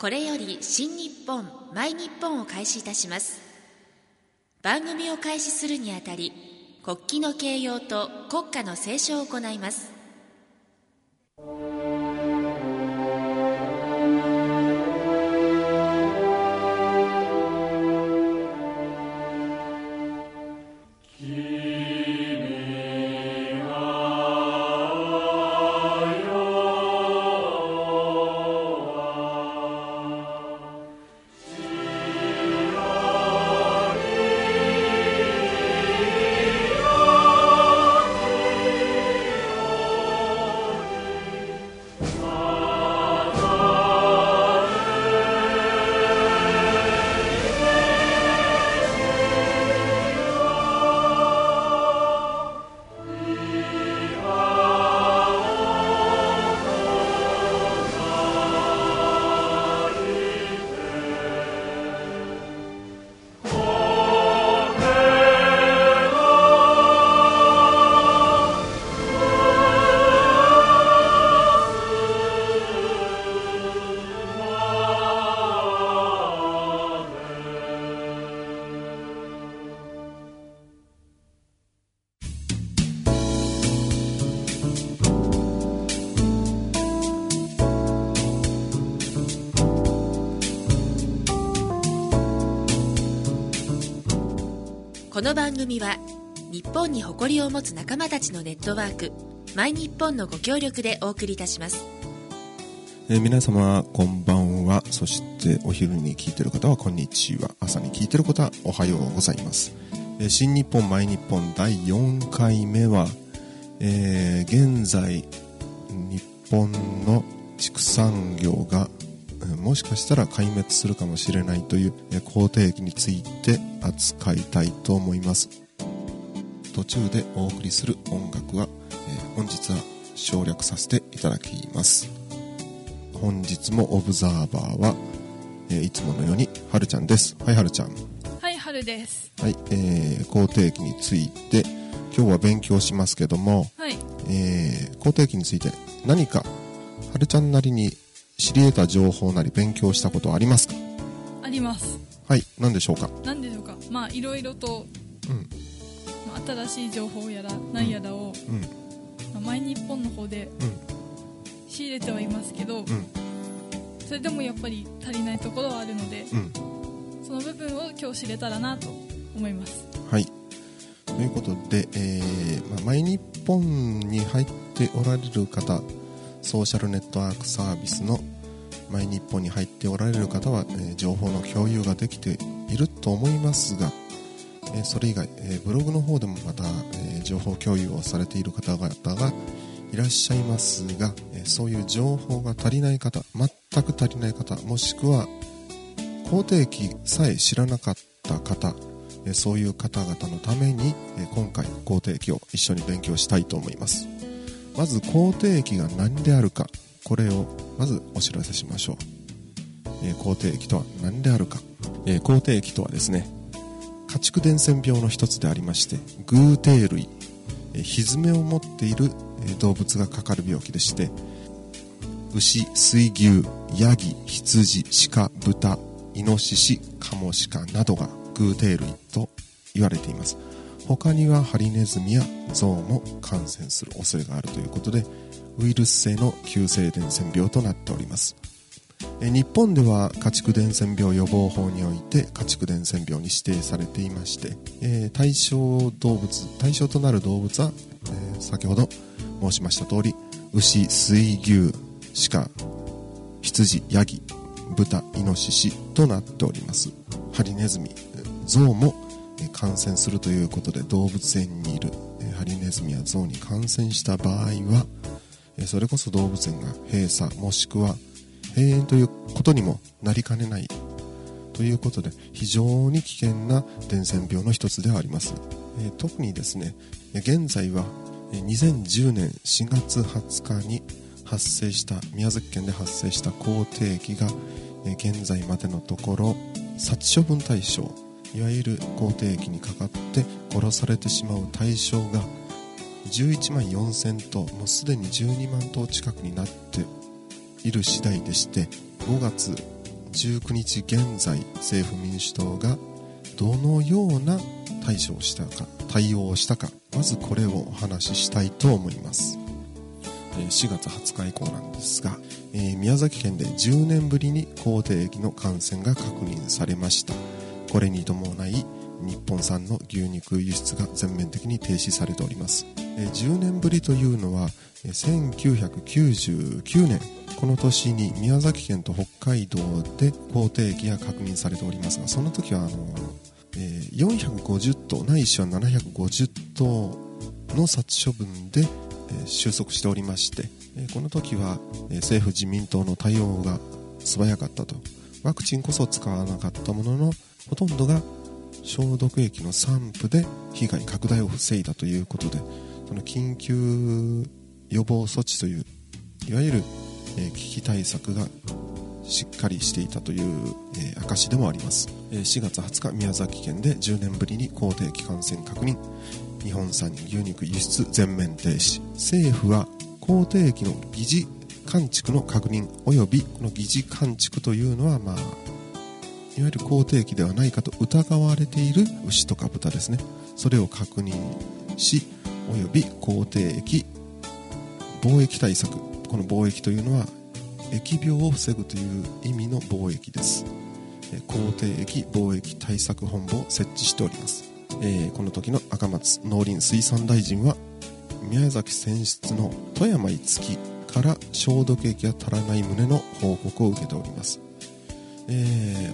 これより新日本マイ日本を開始いたします。番組を開始するにあたり、国旗の掲揚と国歌の斉唱を行います。この番組は日本に誇りを持つ仲間たちのネットワークマイ日本のご協力でお送りいたします。皆様こんばんは。そしてお昼に聞いてる方はこんにちは、朝に聞いてる方はおはようございます。新日本マイ日本第4回目は、現在日本の畜産業がもしかしたら壊滅するかもしれないという口蹄疫について扱いたいと思います。途中でお送りする音楽は、本日は省略させていただきます。本日もオブザーバーは、いつものようにはるちゃんです。はい、はるちゃん。はい、はるです。はい、口蹄疫について今日は勉強しますけども、はい、口蹄疫について何かはるちゃんなりに知り得た情報なり勉強したことはありますか？あります。はい、何でしょうか？何でしょうか。まあいろいろと、新しい情報やら何やらを、マイ日本の方で仕入れてはいますけど、それでもやっぱり足りないところはあるので、その部分を今日知れたらなと思います。はい。ということで、マイ日本に入っておられる方、ソーシャルネットワークサービスのマイ日本に入っておられる方は、情報の共有ができていると思いますが、それ以外、ブログの方でもまた、情報共有をされている方々がいらっしゃいますが、そういう情報が足りない方、全く足りない方、もしくは口蹄疫さえ知らなかった方、そういう方々のために、今回口蹄疫を一緒に勉強したいと思います。まず口蹄疫が何であるか、これをまずお知らせしましょう。口蹄疫とは何であるか。口蹄疫とはですね、家畜伝染病の一つでありまして、偶蹄類、ひづめを持っている動物がかかる病気でして、牛、水牛、ヤギ、羊、鹿、豚、イノシシ、カモシカなどが偶蹄類と言われています。他にはハリネズミやゾウも感染する恐れがあるということで、ウイルス性の急性伝染病となっております。日本では家畜伝染病予防法において家畜伝染病に指定されていまして、対象となる動物は、先ほど申しました通り、牛、水牛、鹿、羊、ヤギ、豚、イノシシとなっております。ハリネズミ、ゾウも感染するということで、動物園にいるハリネズミやゾウに感染した場合は、それこそ動物園が閉鎖もしくは閉園ということにもなりかねないということで、非常に危険な伝染病の一つではあります。特にですね、現在は2010年4月20日に発生した、宮崎県で発生した口蹄疫が現在までのところ殺処分対象、いわゆる口蹄疫にかかって殺されてしまう対象が11万4000頭、もうすでに12万頭近くになっている次第でして、5月19日現在、政府民主党がどのような対応をしたか、まずこれをお話ししたいと思います。4月20日以降なんですが、宮崎県で10年ぶりに口蹄疫の感染が確認されました。これに伴い日本産の牛肉輸出が全面的に停止されております。10年ぶりというのは1999年、この年に宮崎県と北海道で口蹄疫が確認されておりますが、その時は450頭ないしは750頭の殺処分で収束しておりまして、この時は政府自民党の対応が素早かったと。ワクチンこそ使わなかったものの、ほとんどが消毒液の散布で被害拡大を防いだということで、その緊急予防措置といういわゆる危機対策がしっかりしていたという証でもあります。4月20日、宮崎県で10年ぶりに口蹄疫感染確認、日本産牛肉輸出全面停止。政府は口蹄疫の疑似患畜の確認及びこの疑似患畜というのは、いわゆる口蹄疫ではないかと疑われている牛とか豚ですね、それを確認し、及び口蹄疫防疫対策、この防疫というのは疫病を防ぐという意味の防疫です。口蹄疫防疫対策本部を設置しております。この時の赤松農林水産大臣は、宮崎選出の富山五木から消毒液が足らない旨の報告を受けております。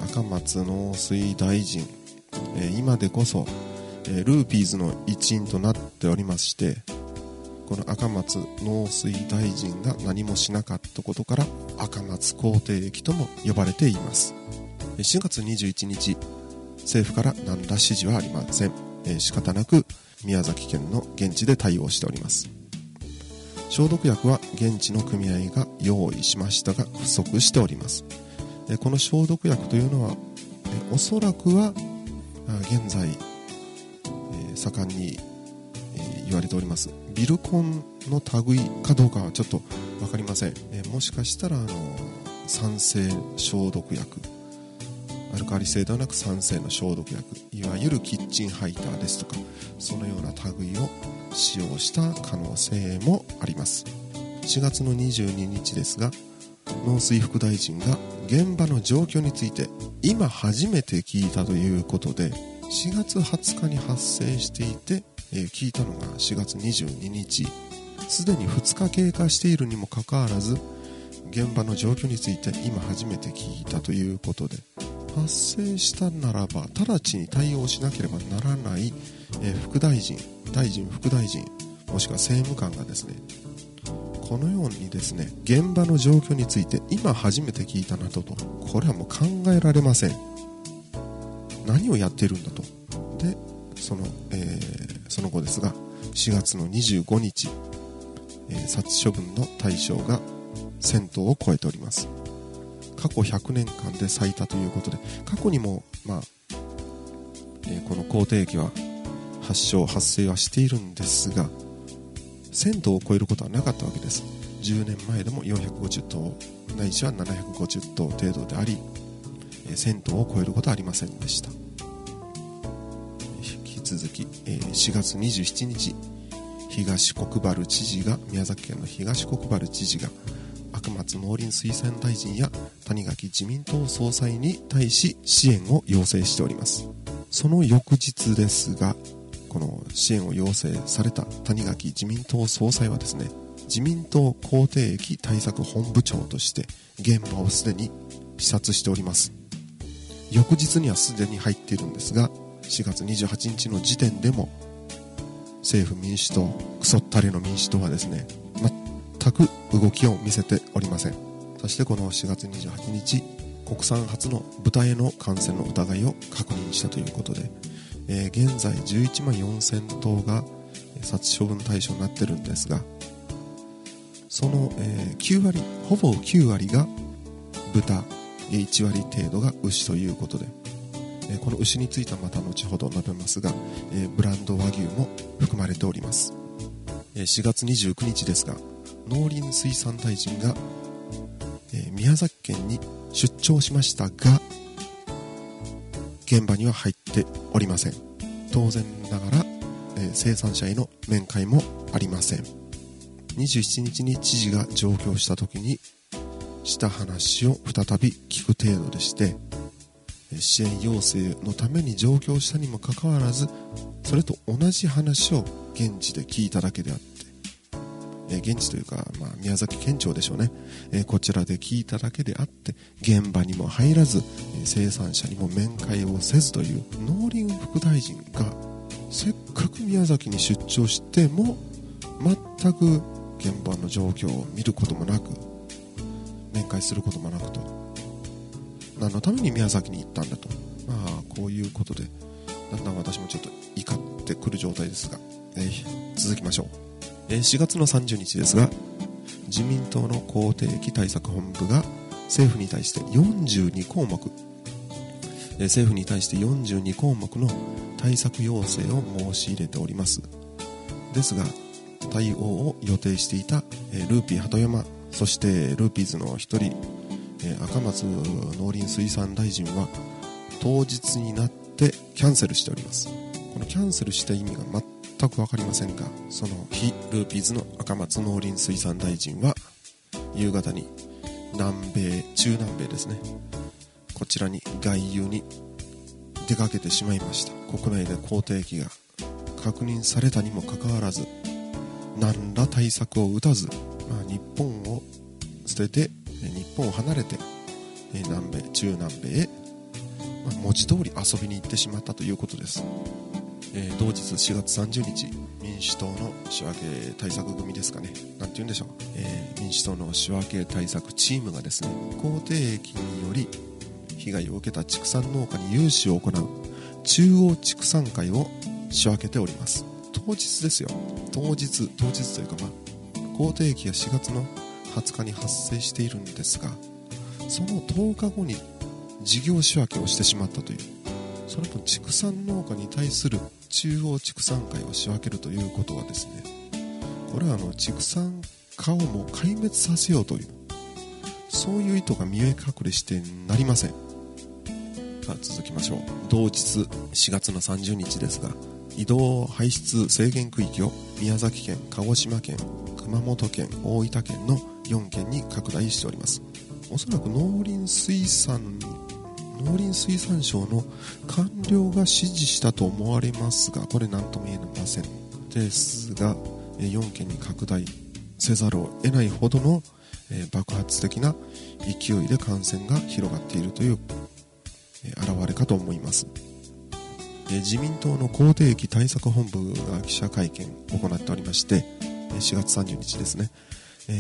赤松農水大臣、今でこそ、ルーピーズの一員となっておりまして、この赤松農水大臣が何もしなかったことから赤松口蹄疫とも呼ばれています。4月21日政府から何ら指示はありません。仕方なく宮崎県の現地で対応しております。消毒薬は現地の組合が用意しましたが不足しております。この消毒薬というのはおそらくは現在盛んに言われておりますビルコンの類かどうかはちょっと分かりません。もしかしたら酸性消毒薬、アルカリ性ではなく酸性の消毒薬、いわゆるキッチンハイターですとか、そのような類を使用した可能性もあります。4月の22日ですが、農水副大臣が現場の状況について今初めて聞いたということで、4月20日に発生していて、聞いたのが4月22日、すでに2日経過しているにもかかわらず現場の状況について今初めて聞いたということで、発生したならば直ちに対応しなければならない、副大臣もしくは政務官がですね、このようにですね、現場の状況について今初めて聞いたなどと、これはもう考えられません。何をやっているんだと。で、その後ですが、4月の25日、殺処分の対象が1000頭を超えております。過去100年間で最多ということで、過去にも、この口蹄疫は発生はしているんですが、1000頭を超えることはなかったわけです。10年前でも450頭ないしは750頭程度であり、1000頭を超えることはありませんでした。引き続き4月27日宮崎県の東国原知事が赤松農林水産大臣や谷垣自民党総裁に対し支援を要請しております。その翌日ですが、この支援を要請された谷垣自民党総裁はですね、自民党口蹄疫対策本部長として現場をすでに視察しております。翌日にはすでに入っているんですが、4月28日の時点でも政府民主党、クソったれの民主党はですね、全く動きを見せておりません。そしてこの4月28日、国産初の豚への感染の疑いを確認したということで、現在11万4000頭が殺処分対象になっているんですが、そのほぼ9割が豚、1割程度が牛ということで、この牛についてはまた後ほど述べますが、ブランド和牛も含まれております。4月29日ですが、農林水産大臣が宮崎県に出張しましたが、現場には入っておりません。当然ながら、生産者への面会もありません。27日に知事が上京した時にした話を再び聞く程度でして、支援要請のために上京したにもかかわらず、それと同じ話を現地で聞いただけであって、現地というか、宮崎県庁でしょうね。こちらで聞いただけであって、現場にも入らず生産者にも面会をせずという、農林副大臣がせっかく宮崎に出張しても全く現場の状況を見ることもなく、面会することもなくと、何のために宮崎に行ったんだと、こういうことでだんだん私もちょっと怒ってくる状態ですが、続きましょう。4月の30日ですが、自民党の公的対策本部が政府に対して42項目、42項目の対策要請を申し入れております。ですが、対応を予定していたルーピー鳩山、そしてルーピーズの一人赤松農林水産大臣は当日になってキャンセルしております。このキャンセルした意味が全く分かりませんが、その日ルーピーズの赤松農林水産大臣は夕方に中南米ですね、こちらに外遊に出かけてしまいました。国内で口蹄疫が確認されたにもかかわらず、何ら対策を打たず、日本を捨てて日本を離れて中南米へ、文字通り遊びに行ってしまったということです。同日4月30日、民主党の仕分け対策組ですかね、なんて言うんでしょう、民主党の仕分け対策チームがですね、口蹄疫により被害を受けた畜産農家に融資を行う中央畜産会を仕分けております。当日というか、口蹄疫が4月の20日に発生しているんですが、その10日後に事業仕分けをしてしまったという、それも畜産農家に対する中央畜産会を仕分けるということはですね、これは畜産家をも壊滅させようという、そういう意図が見え隠れしてなりません。続きましょう。同日4月の30日ですが、移動排出制限区域を宮崎県、鹿児島県、熊本県、大分県の4県に拡大しております。おそらく農林水産省の官僚が指示したと思われますが、これ何とも言えません。ですが、4県に拡大せざるを得ないほどの爆発的な勢いで感染が広がっているという現れかと思います。自民党の口蹄疫対策本部が記者会見を行っておりまして、4月30日ですね、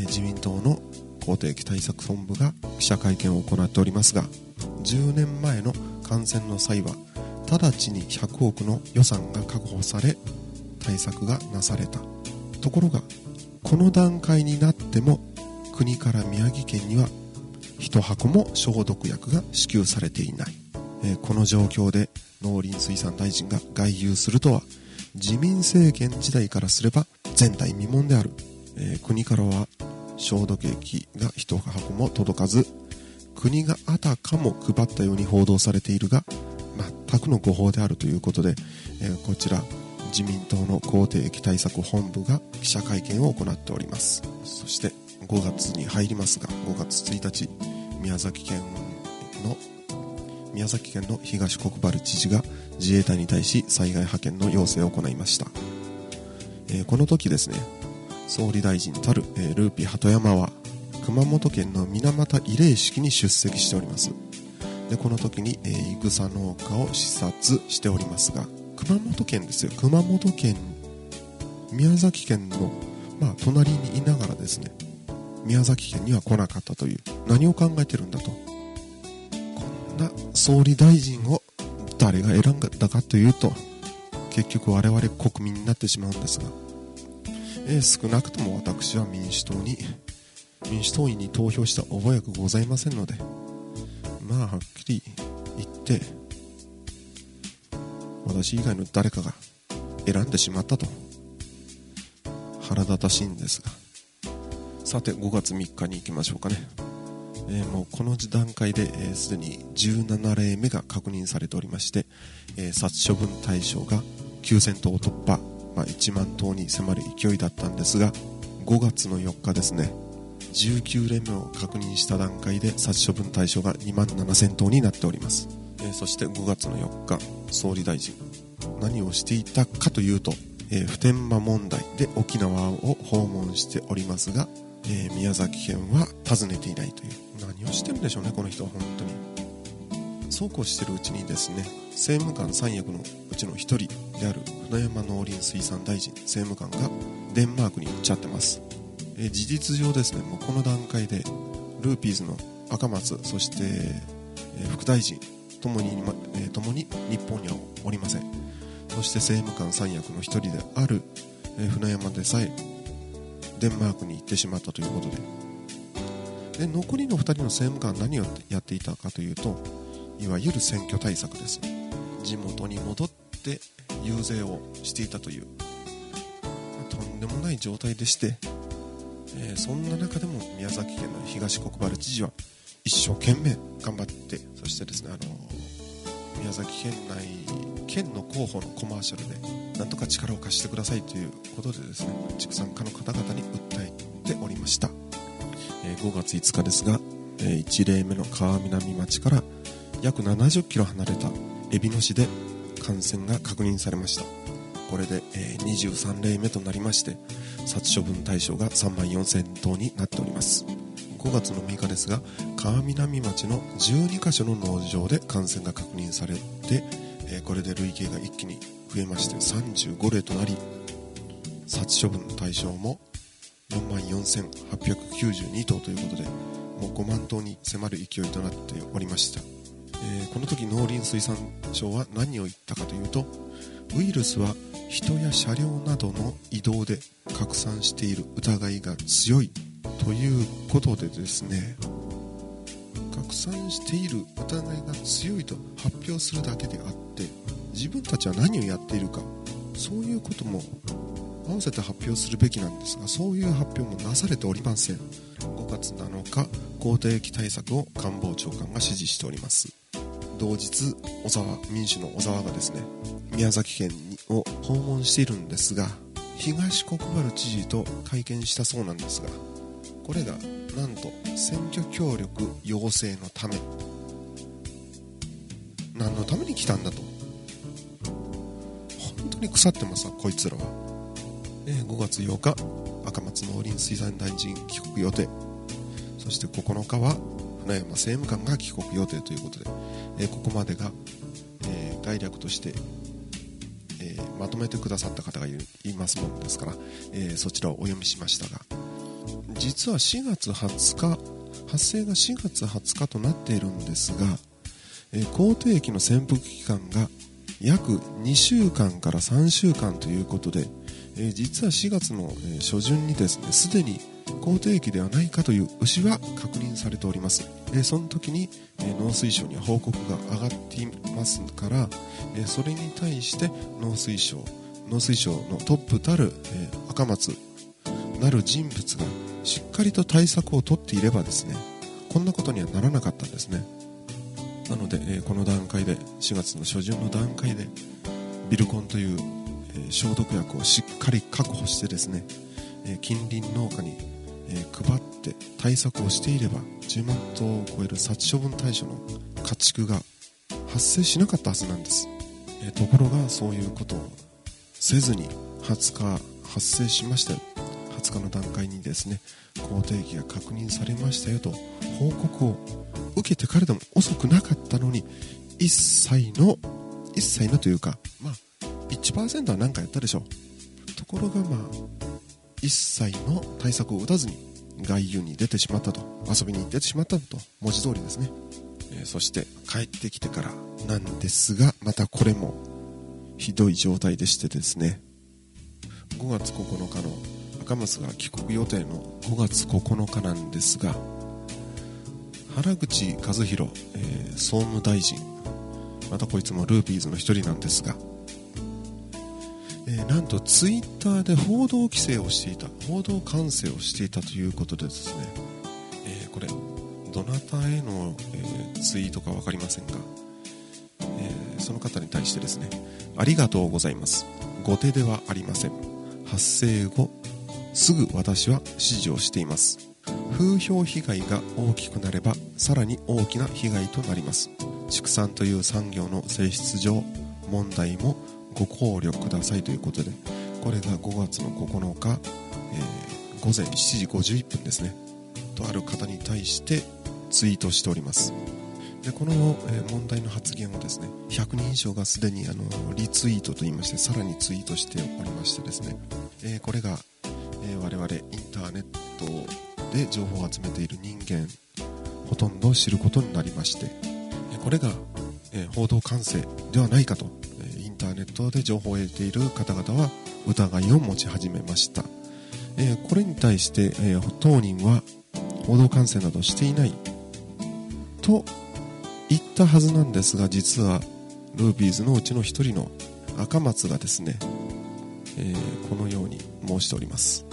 自民党の口蹄疫対策本部が記者会見を行っておりますが、10年前の感染の際は直ちに100億の予算が確保され対策がなされた。ところがこの段階になっても国から宮城県には1箱も消毒薬が支給されていない。この状況で農林水産大臣が外遊するとは、自民政権時代からすれば前代未聞である。国からは消毒液が1箱も届かず、国があたかも配ったように報道されているが全くの誤報であるということで、こちら自民党の口蹄疫対策本部が記者会見を行っております。そして5月に入りますが、5月1日宮崎県の東国原知事が自衛隊に対し災害派遣の要請を行いました。この時ですね、総理大臣たるルーピー鳩山は熊本県の水俣慰霊式に出席しております。でこの時にいぐさ農家を視察しておりますが、熊本県宮崎県の、隣にいながらですね、宮崎県には来なかったという、何を考えてるんだと。こんな総理大臣を誰が選んだかというと、結局我々国民になってしまうんですが、少なくとも私は民主党員に投票した覚えがございませんので、はっきり言って私以外の誰かが選んでしまったと、腹立たしいんですが。さて5月3日に行きましょうかね。もうこの段階ですでに17例目が確認されておりまして、殺処分対象が9000頭を突破、1万頭に迫る勢いだったんですが、5月の4日ですね、19例目を確認した段階で殺処分対象が2万7000頭になっております。そして5月の4日、総理大臣何をしていたかというと、普天間問題で沖縄を訪問しておりますが、宮崎県は訪ねていないという。何をしてるんでしょうね、この人は。本当にそうこうしてるうちにですね、政務官3役のうちの一人である船山農林水産大臣政務官がデンマークに行っちゃってます。事実上ですね、もうこの段階でルーピーズの赤松、そして、副大臣ともに日本にはおりません。そして政務官3役の一人である、船山でさえデンマークに行ってしまったということで、残りの2人の政務官は何をやっていたかというと、いわゆる選挙対策ですね。地元に戻って遊説をしていたという、とんでもない状態でして、そんな中でも宮崎県の東国原知事は一生懸命頑張って、そしてですね、宮崎県内県の広報のコマーシャルでなんとか力を貸してくださいということでですね、畜産家の方々に訴えておりました。5月5日ですが、1例目の川南町から約70キロ離れた海老野市で感染が確認されました。これで23例目となりまして、殺処分対象が3万4000頭になっております。5月の6日ですが、川南町の12カ所の農場で感染が確認されて、これで累計が一気に増えまして35例となり、殺処分の対象も4万4892頭ということで、もう5万頭に迫る勢いとなっておりました。この時農林水産省は何を言ったかというと、ウイルスは人や車両などの移動で拡散している疑いが強いということでですね、拡散している疑いが強いと発表するだけであって、自分たちは何をやっているか、そういうことも合わせて発表するべきなんですが、そういう発表もなされておりません。5月7日、口蹄疫対策を官房長官が指示しております。同日、小沢、民主の小沢がですね、宮崎県を訪問しているんですが、東国原知事と会見したそうなんですが、これがなんと選挙協力要請のため、何のために来たんだと。本当に腐ってますわ、こいつらは。5月8日、赤松農林水産大臣帰国予定。そして9日は船山政務官が帰国予定ということで、ここまでが、概略として、まとめてくださった方がいますものですから、そちらをお読みしましたが、実は4月20日、発生が4月20日となっているんですが、口蹄疫の潜伏期間が約2週間から3週間ということで、実は4月の初旬にですね、すでに口蹄疫ではないかという牛は確認されております。その時に農水省には報告が上がっていますから、それに対して農水省のトップたる赤松なる人物がしっかりと対策を取っていればですね、こんなことにはならなかったんですね。なので、この段階で、4月の初旬の段階でビルコンという消毒薬をしっかり確保してですね、近隣農家に配って対策をしていれば、10万頭を超える殺処分対象の家畜が発生しなかったはずなんです。ところが、そういうことをせずに20日発生しましたよ。20日の段階にですね、口蹄疫が確認されましたよと報告を受けてからでも遅くなかったのに、一切のというか、1% は何かやったでしょう。ところが、一切の対策を打たずに外遊に出てしまったと、遊びに行ってしまったと、文字通りですね。そして帰ってきてからなんですが、またこれもひどい状態でしてですね、5月9日の赤松が帰国予定の5月9日なんですが、原口和弘、総務大臣、またこいつもルーピーズの一人なんですが、なんとツイッターで報道管制をしていたということでですね、これどなたへの、ツイートか分かりませんが、その方に対してですね、ありがとうございます、後手ではありません、発生後すぐ私は指示をしています、風評被害が大きくなればさらに大きな被害となります、畜産という産業の性質上問題もご考慮くださいということで、これが5月の9日、午前7時51分ですねとある方に対してツイートしております。でこの問題の発言をですね、100人以上がすでにリツイートといいましてさらにツイートしておりましてですね、これが我々インターネットで情報を集めている人間ほとんど知ることになりまして、これが報道管制ではないかとインターネットで情報を得ている方々は疑いを持ち始めました。これに対して当人は報道管制などしていないと言ったはずなんですが、実はルービーズのうちの一人の赤松がですね、このように申しております。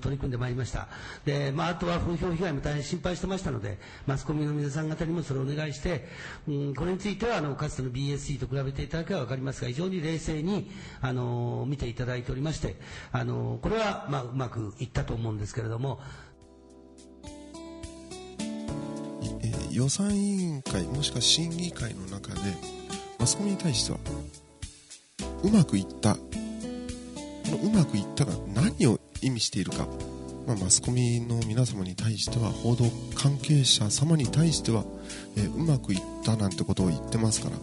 取り組んでまいりました。で、あとは風評被害も大変心配してましたので、マスコミの皆さん方にもそれをお願いして、これについてはかつての BSE と比べていただけば分かりますが、非常に冷静に見ていただいておりまして、これは、うまくいったと思うんですけれども、予算委員会もしくは審議会の中でマスコミに対してはうまくいった、このうまくいったが何を意味しているか、マスコミの皆様に対しては、報道関係者様に対しては、うまくいったなんてことを言ってますから、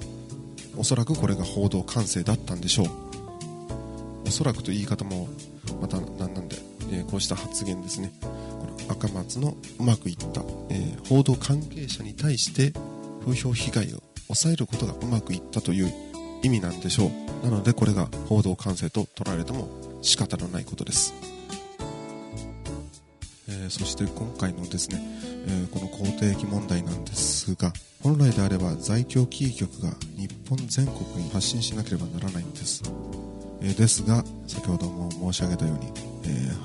おそらくこれが報道管制だったんでしょう。おそらくという言い方もまたなんで、こうした発言ですね、赤松のうまくいった、報道関係者に対して風評被害を抑えることがうまくいったという意味なんでしょう。なのでこれが報道管制と取られても仕方のないことです。そして今回のですね、この口蹄疫問題なんですが、本来であれば在京キー局が日本全国に発信しなければならないんです。ですが先ほども申し上げたように、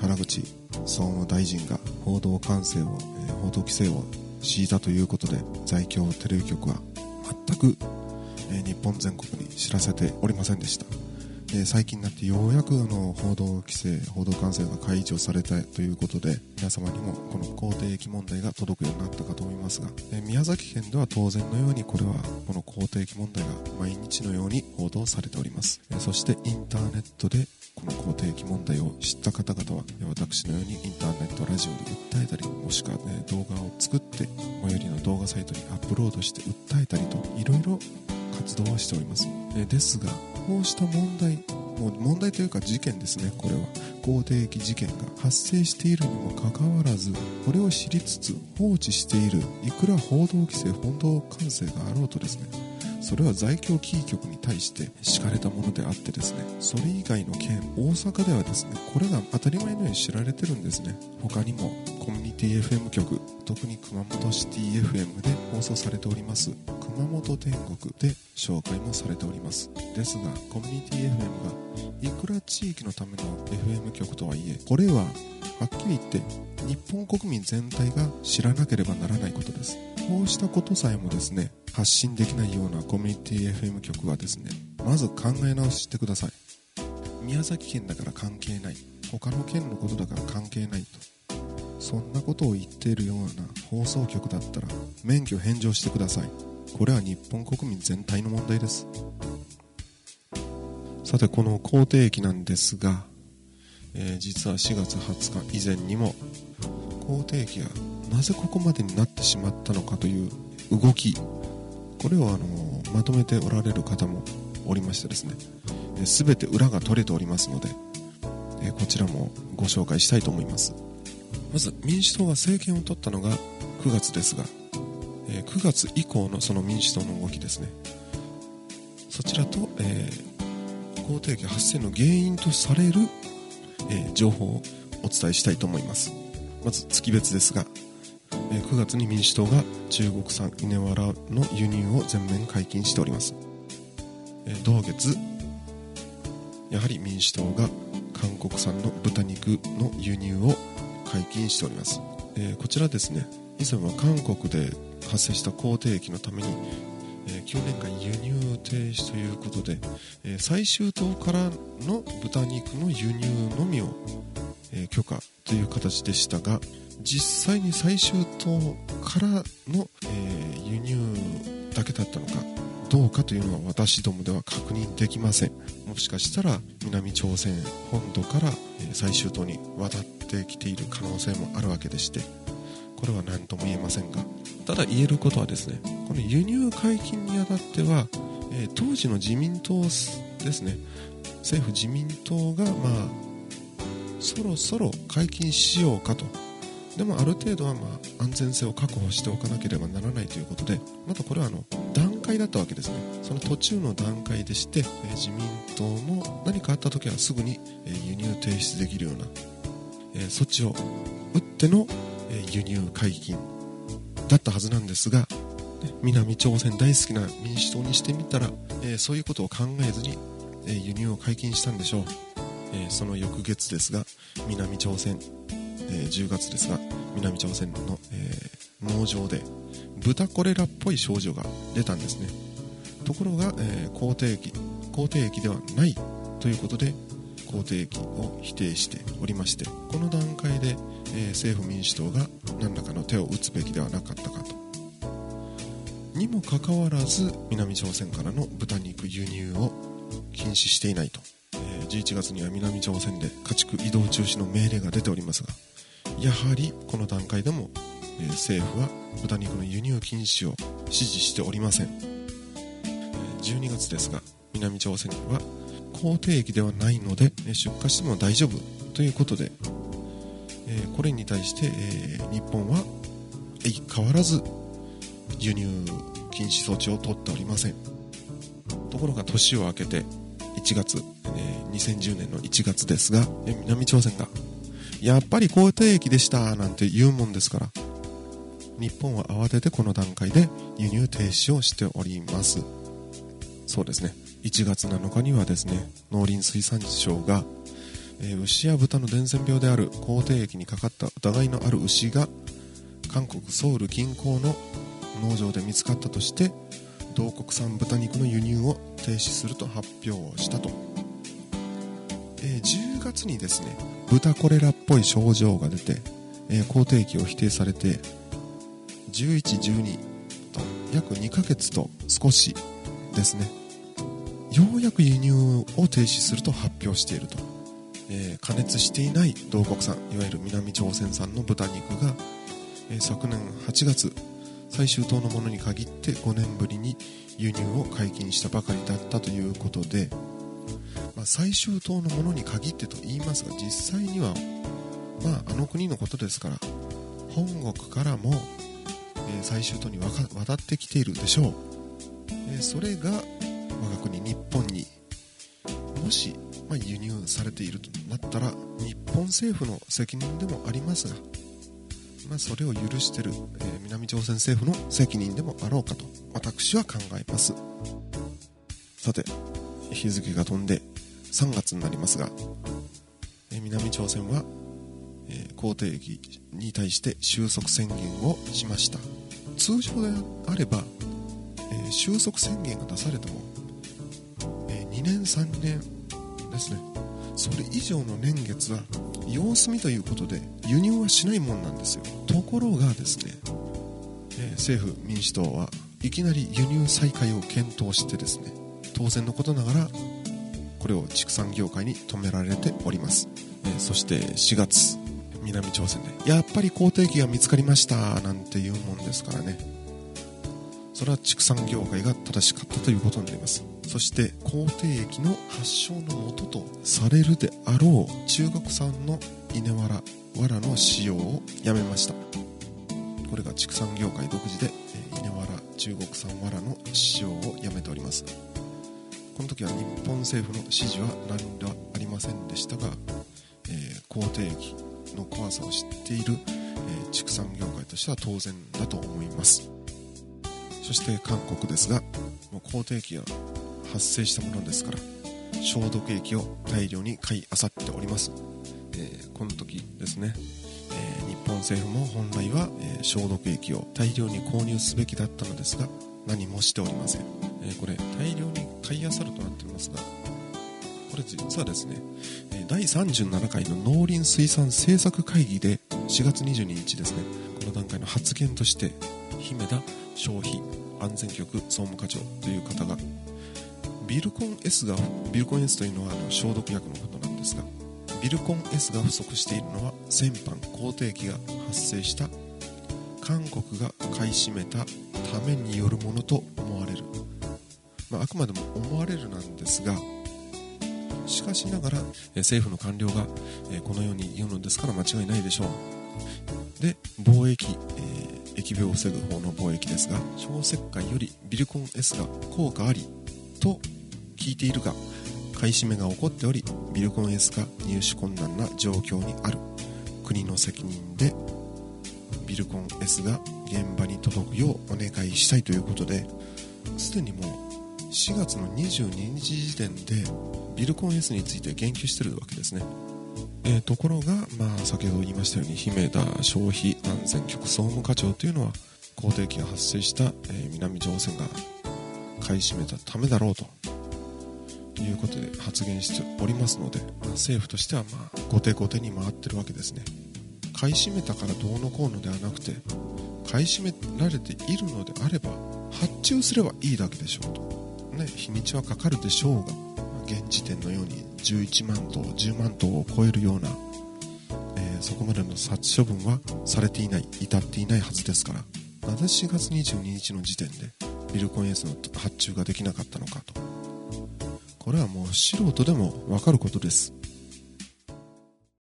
原口総務大臣が報道管制を、報道規制を敷いたということで、在京テレビ局は全く、日本全国に知らせておりませんでした。最近になってようやく報道規制、報道管制が解除されたということで、皆様にもこの口蹄疫問題が届くようになったかと思いますが、宮崎県では当然のようにこれはこの口蹄疫問題が毎日のように報道されております。そしてインターネットでこの口蹄疫問題を知った方々は、私のようにインターネットラジオで訴えたり、もしくは、動画を作って最寄りの動画サイトにアップロードして訴えたりと、いろいろ活動はしております。ですがこうした問題というか事件ですね、これは口蹄疫事件が発生しているにもかかわらず、これを知りつつ放置している、いくら報道規制、報道管制があろうとですね、それは在京キー局に対して敷かれたものであってですね、それ以外の県、大阪ではですね、これが当たり前のように知られてるんですね。他にもコミュニティ FM 局、特に熊本シティ FM で放送されております熊本天国で紹介もされております。ですがコミュニティ FM がいくら地域のための FM 局とはいえ、これははっきり言って日本国民全体が知らなければならないことです。こうしたことさえもですね、発信できないようなコミュニティ FM 局はですね、まず考え直してください。宮崎県だから関係ない、他の県のことだから関係ないと、そんなことを言っているような放送局だったら免許返上してください。これは日本国民全体の問題です。さてこの口蹄疫なんですが、実は4月20日以前にも口蹄疫がなぜここまでになってしまったのかという動き、これをまとめておられる方もおりましてですね、全て裏が取れておりますので、こちらもご紹介したいと思います。まず民主党が政権を取ったのが9月ですが、9月以降のその民主党の動きですね、そちらと、口蹄疫発生の原因とされる、情報をお伝えしたいと思います。まず月別ですが、9月に民主党が中国産稲わらの輸入を全面解禁しております。同月、やはり民主党が韓国産の豚肉の輸入を解禁しております。こちらですね、以前は韓国で発生した口蹄疫のために、9年間輸入停止ということで、最終島からの豚肉の輸入のみを、許可という形でしたが、実際に最終島からの、輸入だけだったのかどうかというのは私どもでは確認できません。もしかしたら南朝鮮本土から最終島に渡ってきている可能性もあるわけでして、これは何とも言えませんが、ただ言えることはですね、この輸入解禁にあたっては、当時の自民党ですね、政府自民党がそろそろ解禁しようかと、でもある程度は安全性を確保しておかなければならないということで、またこれは段階だったわけですね。その途中の段階でして、自民党も何かあった時はすぐに輸入停止できるような措置を打っての輸入解禁だったはずなんですが、南朝鮮大好きな民主党にしてみたら、そういうことを考えずに輸入を解禁したんでしょう。その翌月ですが、南朝鮮10月ですが、南朝鮮の農場で豚コレラっぽい症状が出たんですね。ところが口蹄疫ではないということで、口蹄疫を否定しておりまして、この段階で政府民主党が何らかの手を打つべきではなかったかと。にもかかわらず、南朝鮮からの豚肉輸入を禁止していないと。11月には南朝鮮で家畜移動中止の命令が出ておりますが、やはりこの段階でも政府は豚肉の輸入禁止を支持しておりません。12月ですが、南朝鮮は口蹄疫ではないので出荷しても大丈夫ということで、これに対して日本は相変わらず輸入禁止措置を取っておりません。ところが年を明けて1月2010年の1月ですが、南朝鮮がやっぱり口蹄疫でしたなんて言うもんですから、日本は慌ててこの段階で輸入停止をしております。そうですね、1月7日にはですね、農林水産省が牛や豚の伝染病である口蹄疫にかかった疑いのある牛が韓国ソウル近郊の農場で見つかったとして、同国産豚肉の輸入を停止すると発表したと。10月にですね、豚コレラっぽい症状が出て、口蹄疫を否定されて、11、12と約2ヶ月と少しですね、ようやく輸入を停止すると発表していると。加熱していない同国産、いわゆる南朝鮮産の豚肉が、昨年8月最終島のものに限って5年ぶりに輸入を解禁したばかりだったということで、最終島のものに限ってと言いますが、実際には、あの国のことですから、本国からも、最終島に渡ってきているでしょう。それが我が国日本にもし、輸入されているとなったら、日本政府の責任でもありますが、それを許している、南朝鮮政府の責任でもあろうかと私は考えます。さて、日付が飛んで3月になりますが、南朝鮮は口蹄疫に対して収束宣言をしました。通常であれば、収束宣言が出されても、2年3年ですね、それ以上の年月は様子見ということで輸入はしないもんなんですよ。ところがですね、政府民主党はいきなり輸入再開を検討してですね、当然のことながらこれを畜産業界に止められております。そして4月、南朝鮮でやっぱり口蹄疫が見つかりましたなんていうもんですからね、それは畜産業界が正しかったということになります。そして口蹄疫の発祥の元とされるであろう中国産の稲わらの使用をやめました。これが畜産業界独自で稲わら、中国産わらの使用をやめております。この時は日本政府の指示は何らありませんでしたが、口蹄疫の怖さを知っている、畜産業界としては当然だと思います。そして韓国ですが、口蹄疫が発生したものですから消毒液を大量に買い漁っております。この時ですね、本政府も本来は消毒液を大量に購入すべきだったのですが、何もしておりません。これ大量に買い漁るとなっていますが、これ実はですね、第37回の農林水産政策会議で4月22日ですね、この段階の発言として姫田消費安全局総務課長という方が、ビルコンS というのは消毒薬のことなんですが、ビルコン S が不足しているのは先般口蹄疫が発生した韓国が買い占めたためによるものと思われる、あくまでも思われるなんですが、しかしながら政府の官僚がこのように言うのですから間違いないでしょう。で、防疫、疫病を防ぐ方の防疫ですが、消石灰よりビルコン S が効果ありと聞いているが、買い占めが起こっておりビルコン S が入手困難な状況にある、国の責任でビルコン S が現場に届くようお願いしたいということで、すでにもう4月の22日時点でビルコン S について言及しているわけですね。ところが、先ほど言いましたように姫田消費安全局総務課長というのは、口蹄疫が発生した、南朝鮮が買い占めたためだろうということで発言しておりますので、政府としては後手後手に回ってるわけですね。買い占めたからどうのこうのではなくて、買い占められているのであれば発注すればいいだけでしょうと、日にちはかかるでしょうが、現時点のように11万頭10万頭を超えるような、そこまでの殺処分はされていない、至っていないはずですから、なぜ4月22日の時点でビルコン S の発注ができなかったのかと、これはもう素人でも分かることです。